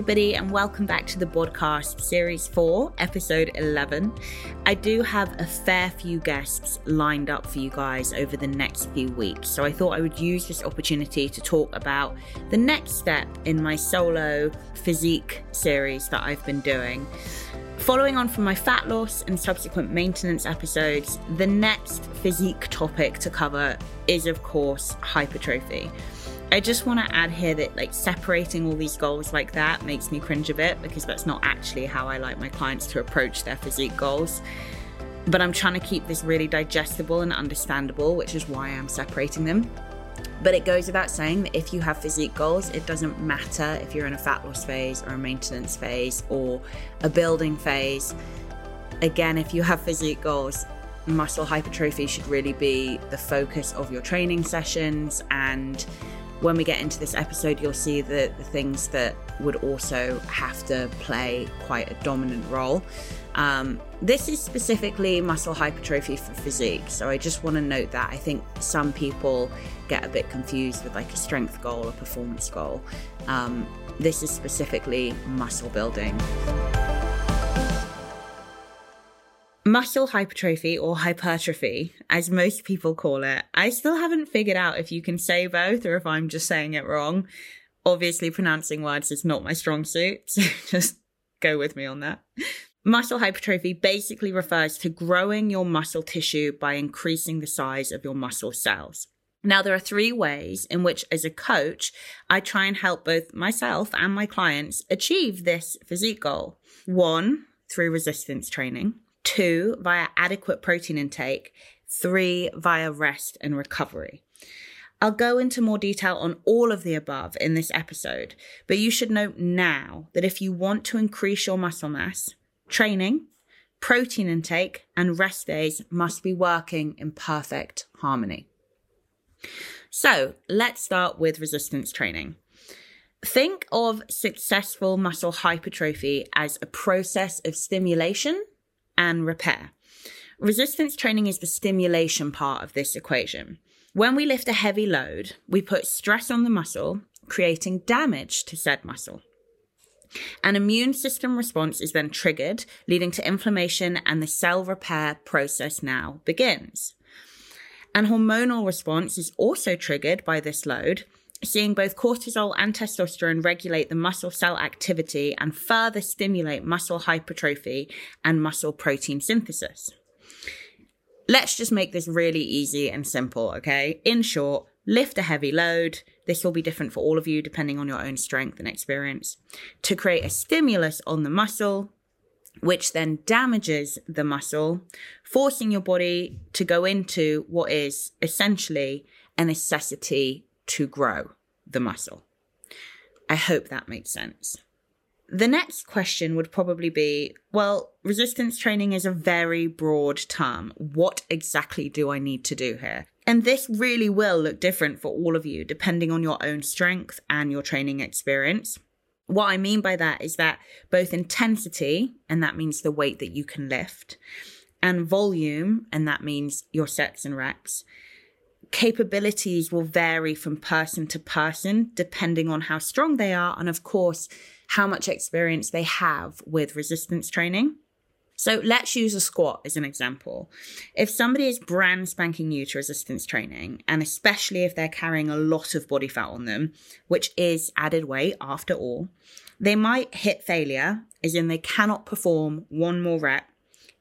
everybody, and welcome back to the podcast, Series 4, Episode 11. I do have a fair few guests lined up for you guys over the next few weeks, so I thought I would use this opportunity to talk about the next step in my solo physique series that I've been doing. Following on from my fat loss and subsequent maintenance episodes, the next physique topic to cover is, of course, hypertrophy. I just want to add here that separating all these goals like that makes me cringe a bit, because that's not actually how I like my clients to approach their physique goals. But I'm trying to keep this really digestible and understandable, which is why I'm separating them. But it goes without saying that if you have physique goals, it doesn't matter if you're in a fat loss phase or a maintenance phase or a building phase. Again, if you have physique goals, muscle hypertrophy should really be the focus of your training sessions. And when we get into this episode, you'll see the things that would also have to play quite a dominant role. This is specifically muscle hypertrophy for physique. So I just want to note that I think some people get a bit confused with a strength goal or performance goal. This is specifically muscle building. Muscle hypertrophy, or hypertrophy, as most people call it. I still haven't figured out if you can say both or if I'm just saying it wrong. Obviously, pronouncing words is not my strong suit, so just go with me on that. Muscle hypertrophy basically refers to growing your muscle tissue by increasing the size of your muscle cells. Now, there are three ways in which, as a coach, I try and help both myself and my clients achieve this physique goal. One, through resistance training. Two, via adequate protein intake. Three, via rest and recovery. I'll go into more detail on all of the above in this episode, but you should note now that if you want to increase your muscle mass, training, protein intake, and rest days must be working in perfect harmony. So let's start with resistance training. Think of successful muscle hypertrophy as a process of stimulation and repair. Resistance training is the stimulation part of this equation. When we lift a heavy load, we put stress on the muscle, creating damage to said muscle. An immune system response is then triggered, leading to inflammation, and the cell repair process now begins. An hormonal response is also triggered by this load, seeing both cortisol and testosterone regulate the muscle cell activity and further stimulate muscle hypertrophy and muscle protein synthesis. Let's just make this really easy and simple, okay? In short, lift a heavy load. This will be different for all of you depending on your own strength and experience, to create a stimulus on the muscle, which then damages the muscle, forcing your body to go into what is essentially a necessity to grow the muscle. I hope that makes sense. The next question would probably be, well, resistance training is a very broad term. What exactly do I need to do here? And this really will look different for all of you, depending on your own strength and your training experience. What I mean by that is that both intensity, and that means the weight that you can lift, and volume, and that means your sets and reps, capabilities will vary from person to person, depending on how strong they are and, of course, how much experience they have with resistance training. So let's use a squat as an example. If somebody is brand spanking new to resistance training, and especially if they're carrying a lot of body fat on them, which is added weight after all, they might hit failure, as in they cannot perform one more rep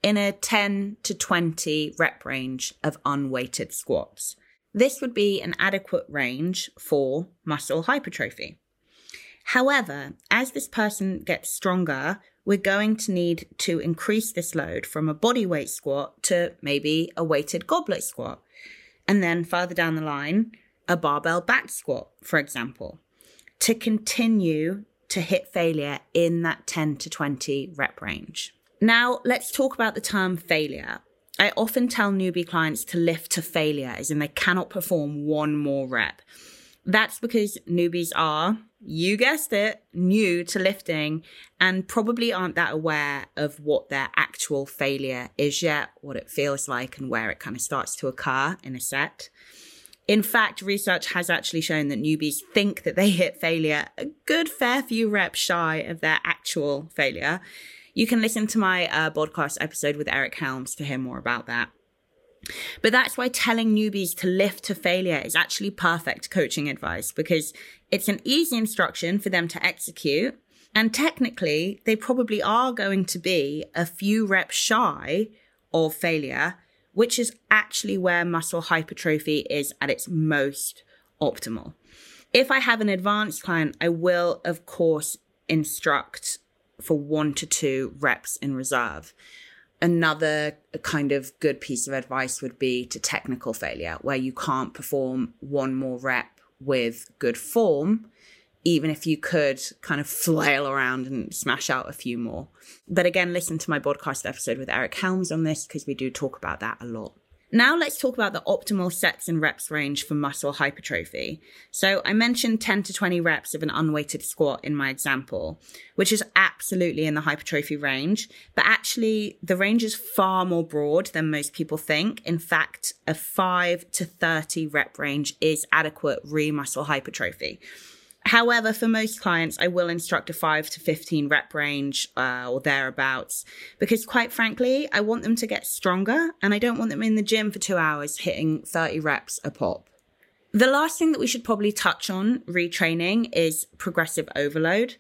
in a 10 to 20 rep range of unweighted squats. This would be an adequate range for muscle hypertrophy. However, as this person gets stronger, we're going to need to increase this load from a body weight squat to maybe a weighted goblet squat, and then further down the line, a barbell back squat, for example, to continue to hit failure in that 10 to 20 rep range. Now, let's talk about the term failure. I often tell newbie clients to lift to failure, as in they cannot perform one more rep. That's because newbies are, you guessed it, new to lifting and probably aren't that aware of what their actual failure is yet, what it feels like, and where it kind of starts to occur in a set. In fact, research has actually shown that newbies think that they hit failure a good fair few reps shy of their actual failure. You can listen to my podcast episode with Eric Helms to hear more about that. But that's why telling newbies to lift to failure is actually perfect coaching advice, because it's an easy instruction for them to execute. And technically, they probably are going to be a few reps shy of failure, which is actually where muscle hypertrophy is at its most optimal. If I have an advanced client, I will, of course, instruct for 1 to 2 reps in reserve. Another kind of good piece of advice would be to technical failure, where you can't perform one more rep with good form, even if you could kind of flail around and smash out a few more. But again, listen to my podcast episode with Eric Helms on this, because we do talk about that a lot. Now let's talk about the optimal sets and reps range for muscle hypertrophy. So I mentioned 10 to 20 reps of an unweighted squat in my example, which is absolutely in the hypertrophy range. But actually, the range is far more broad than most people think. In fact, a 5 to 30 rep range is adequate re-muscle hypertrophy. However, for most clients, I will instruct a 5 to 15 rep range or thereabouts, because quite frankly, I want them to get stronger and I don't want them in the gym for 2 hours hitting 30 reps a pop. The last thing that we should probably touch on retraining is progressive overload.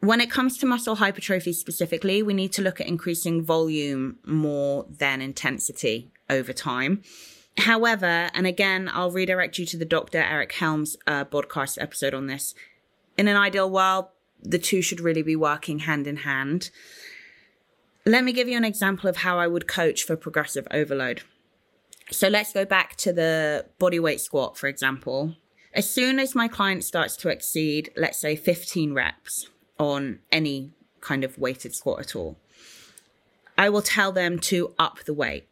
When it comes to muscle hypertrophy specifically, we need to look at increasing volume more than intensity over time. However, and again, I'll redirect you to the Dr. Eric Helms podcast episode on this. In an ideal world, the two should really be working hand in hand. Let me give you an example of how I would coach for progressive overload. So let's go back to the bodyweight squat, for example. As soon as my client starts to exceed, let's say 15 reps on any kind of weighted squat at all, I will tell them to up the weight.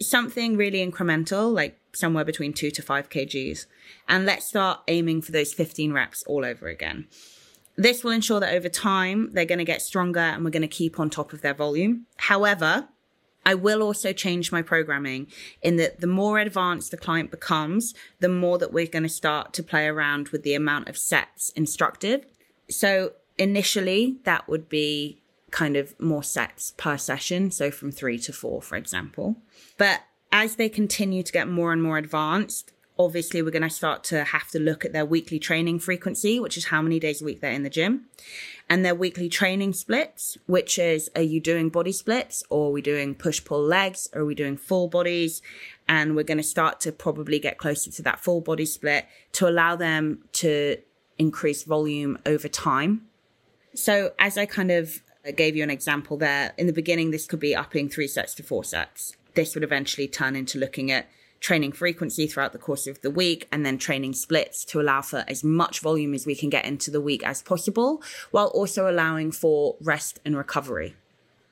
Something really incremental, like somewhere between 2 to 5 kgs. And let's start aiming for those 15 reps all over again. This will ensure that over time, they're going to get stronger and we're going to keep on top of their volume. However, I will also change my programming in that the more advanced the client becomes, the more that we're going to start to play around with the amount of sets instructed. So initially, that would be kind of more sets per session, so from 3 to 4, for example. But as they continue to get more and more advanced, obviously we're going to start to have to look at their weekly training frequency, which is how many days a week they're in the gym, and their weekly training splits, which is, are you doing body splits, or are we doing push-pull legs, or are we doing full bodies? And we're going to start to probably get closer to that full body split to allow them to increase volume over time. So as I kind of I gave you an example there. In the beginning, this could be upping 3 sets to 4 sets. This would eventually turn into looking at training frequency throughout the course of the week and then training splits to allow for as much volume as we can get into the week as possible, while also allowing for rest and recovery.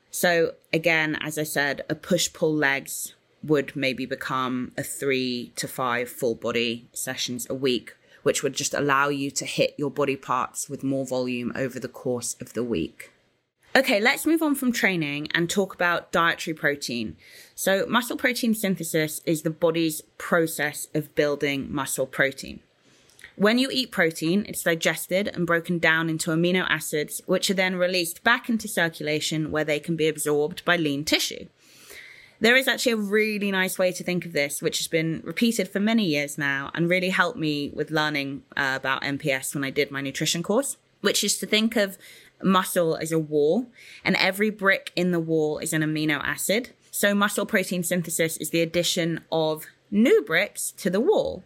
So again, as I said, a push-pull legs would maybe become a 3 to 5 full body sessions a week, which would just allow you to hit your body parts with more volume over the course of the week. Okay, let's move on from training and talk about dietary protein. So muscle protein synthesis is the body's process of building muscle protein. When you eat protein, it's digested and broken down into amino acids, which are then released back into circulation where they can be absorbed by lean tissue. There is actually a really nice way to think of this, which has been repeated for many years now and really helped me with learning about MPS when I did my nutrition course, which is to think of muscle as a wall, and every brick in the wall is an amino acid. So muscle protein synthesis is the addition of new bricks to the wall.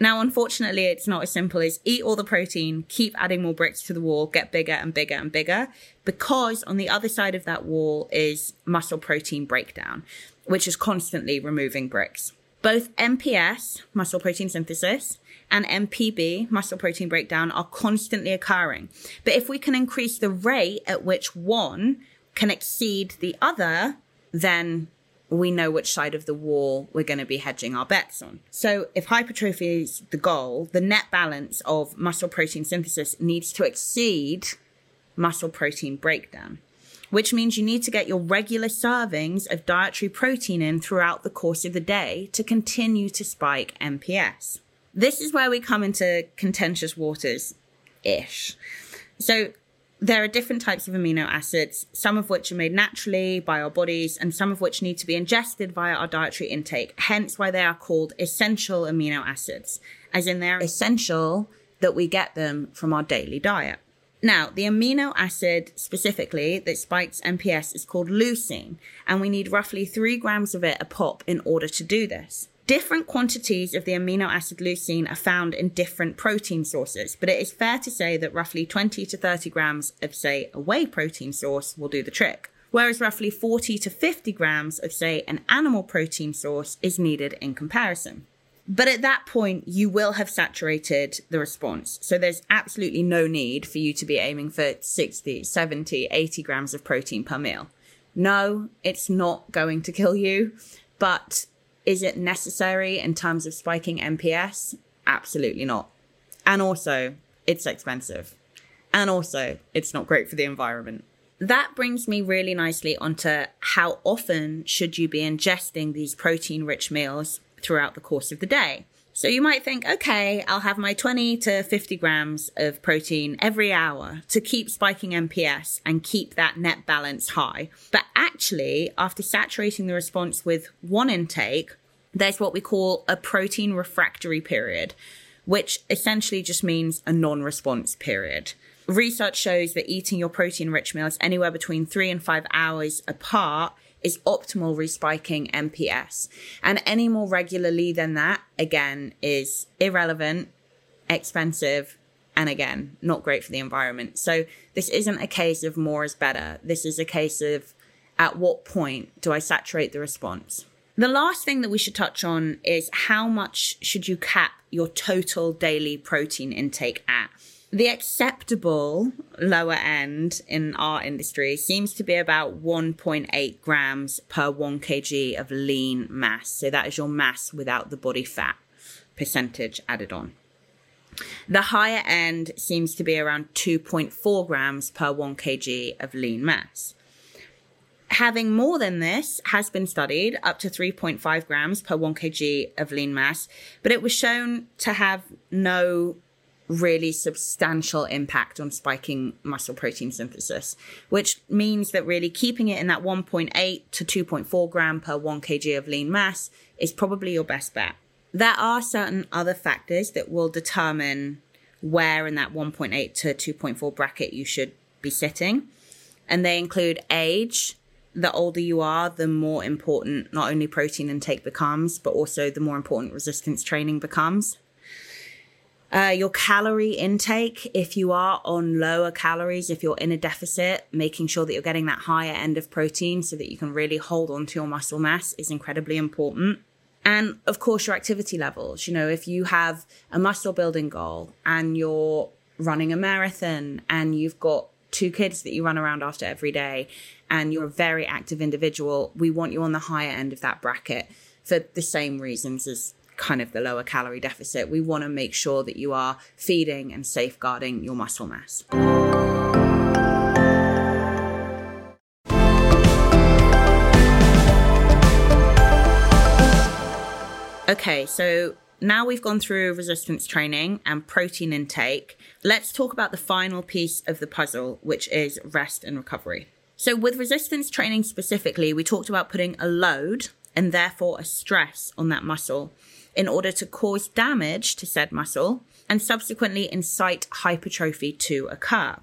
Now, unfortunately, it's not as simple as eat all the protein, keep adding more bricks to the wall, get bigger and bigger and bigger, because on the other side of that wall is muscle protein breakdown, which is constantly removing bricks. Both MPS, muscle protein synthesis, and MPB, muscle protein breakdown, are constantly occurring. But if we can increase the rate at which one can exceed the other, then we know which side of the wall we're going to be hedging our bets on. So if hypertrophy is the goal, the net balance of muscle protein synthesis needs to exceed muscle protein breakdown. which means you need to get your regular servings of dietary protein in throughout the course of the day to continue to spike MPS. This is where we come into contentious waters-ish. So there are different types of amino acids, some of which are made naturally by our bodies and some of which need to be ingested via our dietary intake, hence why they are called essential amino acids, as in they're essential that we get them from our daily diet. Now, the amino acid specifically that spikes MPS is called leucine, and we need roughly 3 grams of it a pop in order to do this. Different quantities of the amino acid leucine are found in different protein sources, but it is fair to say that roughly 20 to 30 grams of, say, a whey protein source will do the trick, whereas roughly 40 to 50 grams of, say, an animal protein source is needed in comparison. But at that point, you will have saturated the response. So there's absolutely no need for you to be aiming for 60, 70, 80 grams of protein per meal. No, it's not going to kill you. But is it necessary in terms of spiking MPS? Absolutely not. And also, it's expensive. And also, it's not great for the environment. That brings me really nicely onto how often should you be ingesting these protein-rich meals throughout the course of the day. So you might think, okay, I'll have my 20 to 50 grams of protein every hour to keep spiking MPS and keep that net balance high. But actually, after saturating the response with one intake, there's what we call a protein refractory period, which essentially just means a non-response period. Research shows that eating your protein-rich meals anywhere between 3 and 5 hours apart is optimal respiking MPS. And any more regularly than that, again, is irrelevant, expensive, and again, not great for the environment. So this isn't a case of more is better. This is a case of at what point do I saturate the response? The last thing that we should touch on is how much should you cap your total daily protein intake at? The acceptable lower end in our industry seems to be about 1.8 grams per 1 kg of lean mass. So that is your mass without the body fat percentage added on. The higher end seems to be around 2.4 grams per 1 kg of lean mass. Having more than this has been studied, up to 3.5 grams per 1 kg of lean mass, but it was shown to have no really substantial impact on spiking muscle protein synthesis, which means that really keeping it in that 1.8 to 2.4 gram per 1 kg of lean mass is probably your best bet. There are certain other factors that will determine where in that 1.8 to 2.4 bracket you should be sitting, and they include age. The older you are, the more important not only protein intake becomes, but also the more important resistance training becomes. Your calorie intake, if you are on lower calories, if you're in a deficit, making sure that you're getting that higher end of protein so that you can really hold on to your muscle mass is incredibly important. And of course, your activity levels. You know, if you have a muscle building goal and you're running a marathon and you've got 2 kids that you run around after every day and you're a very active individual, we want you on the higher end of that bracket for the same reasons as kind of the lower calorie deficit. We want to make sure that you are feeding and safeguarding your muscle mass. Okay, so now we've gone through resistance training and protein intake. Let's talk about the final piece of the puzzle, which is rest and recovery. So with resistance training specifically, we talked about putting a load and therefore a stress on that muscle in order to cause damage to said muscle and subsequently incite hypertrophy to occur.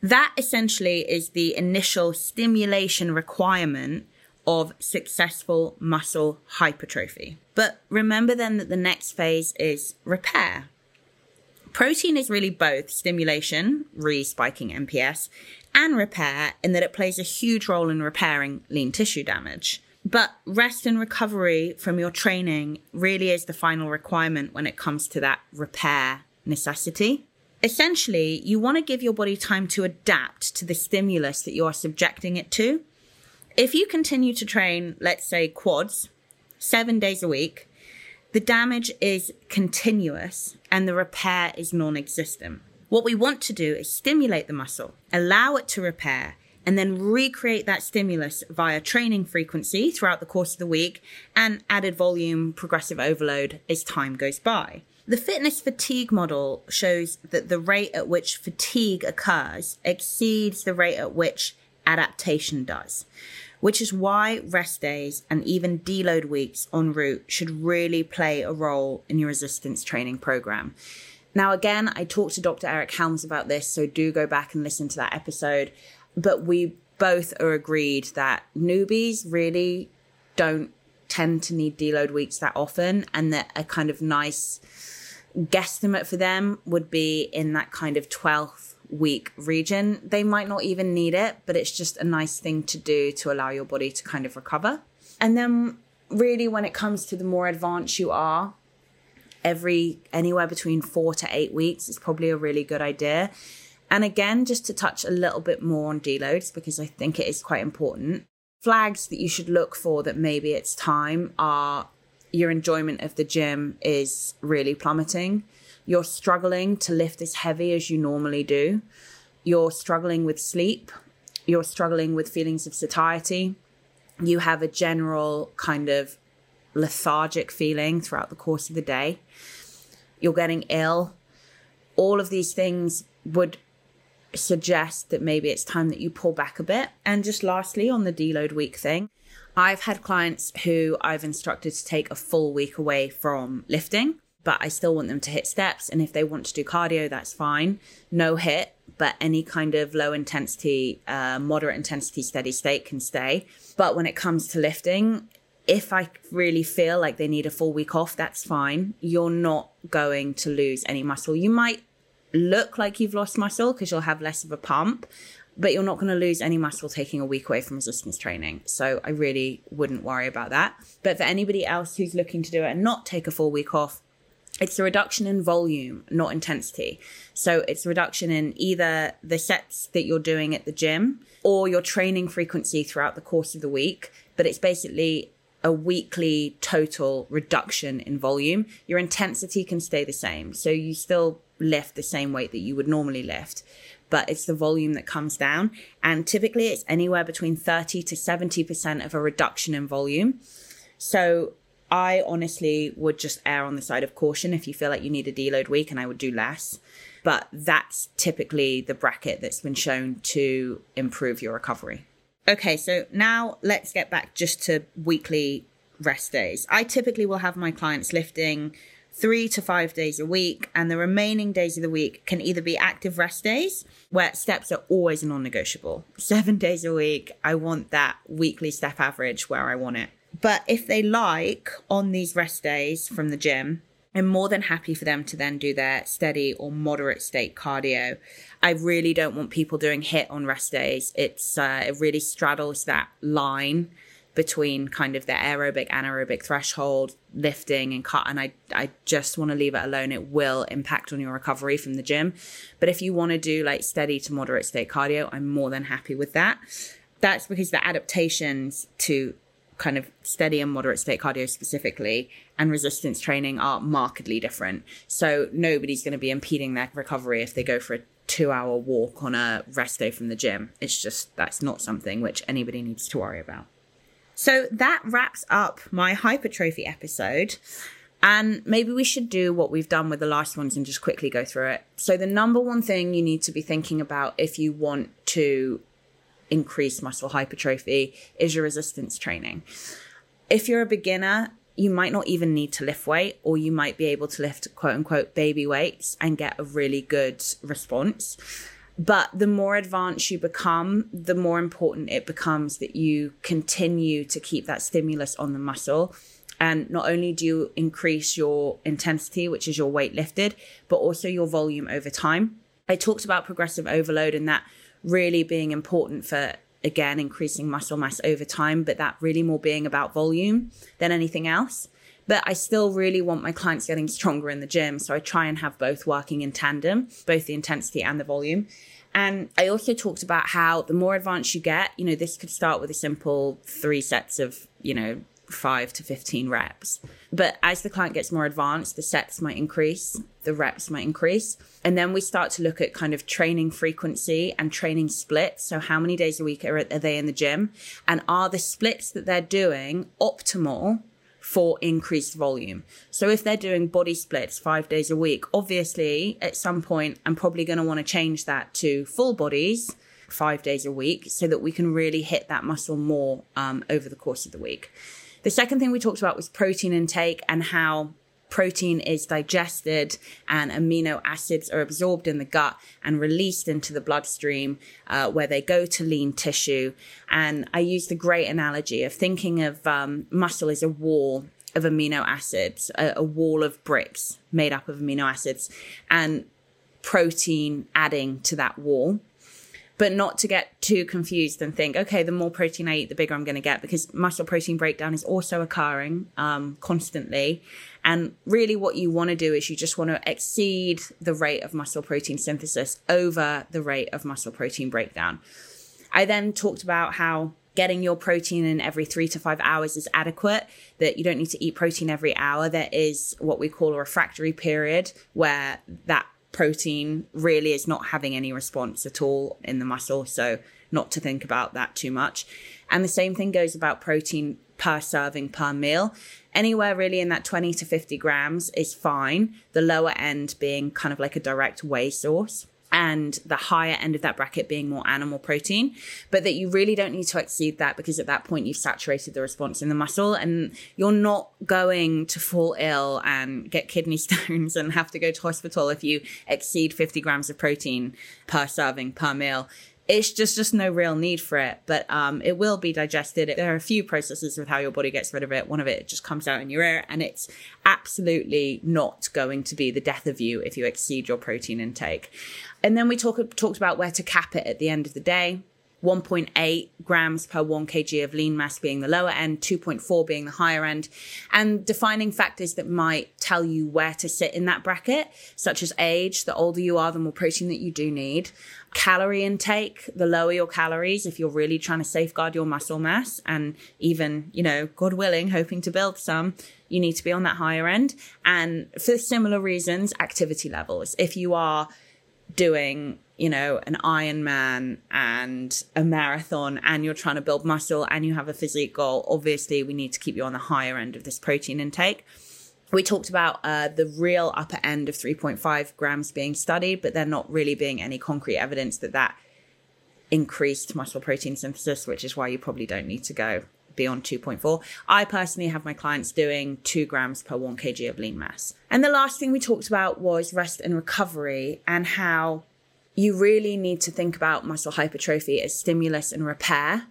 That essentially is the initial stimulation requirement of successful muscle hypertrophy. But remember then that the next phase is repair. Protein is really both stimulation, re-spiking MPS, and repair in that it plays a huge role in repairing lean tissue damage. But rest and recovery from your training really is the final requirement when it comes to that repair necessity. Essentially, you want to give your body time to adapt to the stimulus that you are subjecting it to. If you continue to train, let's say quads, 7 days a week, the damage is continuous and the repair is non-existent. What we want to do is stimulate the muscle, allow it to repair, and then recreate that stimulus via training frequency throughout the course of the week and added volume, progressive overload as time goes by. The fitness fatigue model shows that the rate at which fatigue occurs exceeds the rate at which adaptation does, which is why rest days and even deload weeks en route should really play a role in your resistance training program. Now, again, I talked to Dr. Eric Helms about this, so do go back and listen to that episode. But we both are agreed that newbies really don't tend to need deload weeks that often, and that a kind of nice guesstimate for them would be in that kind of 12th week region. They might not even need it, but it's just a nice thing to do to allow your body to kind of recover. And then really when it comes to the more advanced you are, anywhere between 4 to 8 weeks is probably a really good idea. And again, just to touch a little bit more on deloads, because I think it is quite important. Flags that you should look for that maybe it's time are your enjoyment of the gym is really plummeting. You're struggling to lift as heavy as you normally do. You're struggling with sleep. You're struggling with feelings of satiety. You have a general kind of lethargic feeling throughout the course of the day. You're getting ill. All of these things would suggest that maybe it's time that you pull back a bit. And just lastly, on the deload week thing, I've had clients who I've instructed to take a full week away from lifting, but I still want them to hit steps. And if they want to do cardio, that's fine. No hit, but any kind of low intensity, moderate intensity, steady state can stay. But when it comes to lifting, if I really feel like they need a full week off, that's fine. You're not going to lose any muscle. You might look like you've lost muscle because you'll have less of a pump, but you're not going to lose any muscle taking a week away from resistance training. So I really wouldn't worry about that. But for anybody else who's looking to do it and not take a full week off, it's a reduction in volume, not intensity. So it's a reduction in either the sets that you're doing at the gym or your training frequency throughout the course of the week. But it's basically a weekly total reduction in volume. Your intensity can stay the same. So you still lift the same weight that you would normally lift, but it's the volume that comes down. And typically it's anywhere between 30 to 70% of a reduction in volume. So I honestly would just err on the side of caution if you feel like you need a deload week, and I would do less. But that's typically the bracket that's been shown to improve your recovery. Okay, so now let's get back just to weekly rest days. I typically will have my clients lifting 3 to 5 days a week, and the remaining days of the week can either be active rest days, where steps are always a non-negotiable. 7 days a week, I want that weekly step average where I want it. But if they like, on these rest days from the gym, I'm more than happy for them to then do their steady or moderate state cardio. I really don't want people doing HIIT on rest days. It really straddles that line between kind of the aerobic, anaerobic threshold, lifting and cut. And I just want to leave it alone. It will impact on your recovery from the gym. But if you want to do like steady to moderate state cardio, I'm more than happy with that. That's because the adaptations to kind of steady and moderate state cardio specifically and resistance training are markedly different. So nobody's going to be impeding their recovery if they go for a 2-hour walk on a rest day from the gym. It's just, that's not something which anybody needs to worry about. So that wraps up my hypertrophy episode. And maybe we should do what we've done with the last ones and just quickly go through it. So the number one thing you need to be thinking about if you want to increase muscle hypertrophy is your resistance training. If you're a beginner, you might not even need to lift weight, or you might be able to lift quote unquote baby weights and get a really good response. But the more advanced you become, the more important it becomes that you continue to keep that stimulus on the muscle. And not only do you increase your intensity, which is your weight lifted, but also your volume over time. I talked about progressive overload and that really being important for, again, increasing muscle mass over time, but that really more being about volume than anything else. But I still really want my clients getting stronger in the gym. So I try and have both working in tandem, both the intensity and the volume. And I also talked about how the more advanced you get, you know, this could start with a simple 3 sets of, you know, 5 to 15 reps. But as the client gets more advanced, the sets might increase, the reps might increase. And then we start to look at kind of training frequency and training splits. So how many days a week are they in the gym? And are the splits that they're doing optimal for increased volume? So if they're doing body splits 5 days a week, obviously at some point, I'm probably going to want to change that to full bodies 5 days a week so that we can really hit that muscle more over the course of the week. The second thing we talked about was protein intake and how protein is digested and amino acids are absorbed in the gut and released into the bloodstream where they go to lean tissue. And I use the great analogy of thinking of muscle as a wall of amino acids, a wall of bricks made up of amino acids, and protein adding to that wall. But not to get too confused and think, okay, the more protein I eat, the bigger I'm going to get, because muscle protein breakdown is also occurring constantly. And really what you want to do is you just want to exceed the rate of muscle protein synthesis over the rate of muscle protein breakdown. I then talked about how getting your protein in every 3 to 5 hours is adequate, that you don't need to eat protein every hour. There is what we call a refractory period where that protein really is not having any response at all in the muscle, so not to think about that too much. And the same thing goes about protein per serving per meal. Anywhere really in that 20 to 50 grams is fine, the lower end being kind of like a direct whey source and the higher end of that bracket being more animal protein, but that you really don't need to exceed that, because at that point you've saturated the response in the muscle and you're not going to fall ill and get kidney stones and have to go to hospital if you exceed 50 grams of protein per serving per meal. It's just no real need for it, but it will be digested. There are a few processes with how your body gets rid of it. One of it just comes out in your ear, and it's absolutely not going to be the death of you if you exceed your protein intake. And then we talked about where to cap it at the end of the day. 1.8 grams per 1 kg of lean mass being the lower end, 2.4 being the higher end, and defining factors that might tell you where to sit in that bracket, such as age. The older you are, the more protein that you do need. Calorie intake, the lower your calories, if you're really trying to safeguard your muscle mass and even, God willing, hoping to build some, you need to be on that higher end. And for similar reasons, activity levels. If you are doing an Ironman and a marathon and you're trying to build muscle and you have a physique goal, obviously we need to keep you on the higher end of this protein intake. We talked about the real upper end of 3.5 grams being studied, but there not really being any concrete evidence that increased muscle protein synthesis, which is why you probably don't need to go beyond 2.4. I personally have my clients doing 2 grams per 1 kg of lean mass. And the last thing we talked about was rest and recovery, and how you really need to think about muscle hypertrophy as stimulus and repair.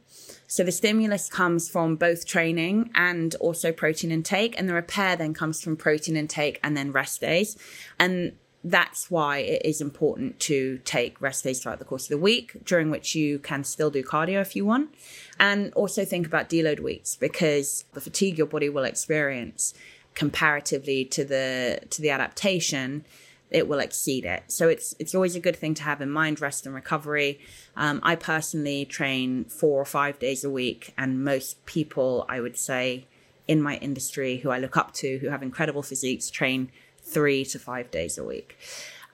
So the stimulus comes from both training and also protein intake, and the repair then comes from protein intake and then rest days. And that's why it is important to take rest days throughout the course of the week, during which you can still do cardio if you want. And also think about deload weeks, because the fatigue your body will experience comparatively to the adaptation, it will exceed it. So it's always a good thing to have in mind, rest and recovery. I personally train 4 or 5 days a week, and most people, I would say, in my industry who I look up to, who have incredible physiques, train 3 to 5 days a week.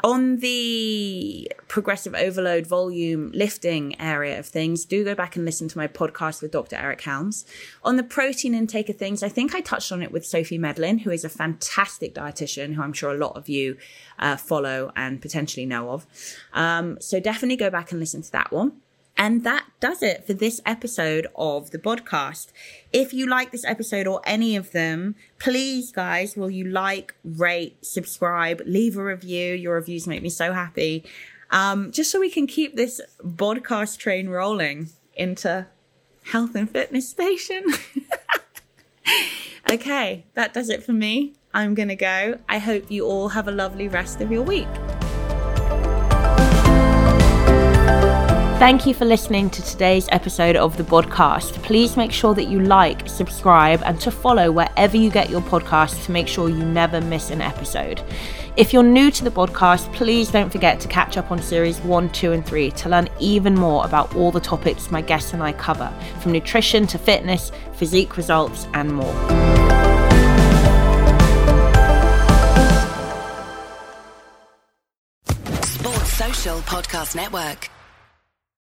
On the progressive overload volume lifting area of things, do go back and listen to my podcast with Dr. Eric Helms. On the protein intake of things, I think I touched on it with Sophie Medlin, who is a fantastic dietitian who I'm sure a lot of you follow and potentially know of. So definitely go back and listen to that one. And that does it for this episode of the podcast. If you like this episode or any of them, please, guys, will you like, rate, subscribe, leave a review? Your reviews make me so happy. Just so we can keep this podcast train rolling into health and fitness station. Okay, that does it for me. I'm going to go. I hope you all have a lovely rest of your week. Thank you for listening to today's episode of the podcast. Please make sure that you like, subscribe, and to follow wherever you get your podcasts to make sure you never miss an episode. If you're new to the podcast, please don't forget to catch up on series 1, 2, and 3 to learn even more about all the topics my guests and I cover, from nutrition to fitness, physique results, and more. Podcast Network.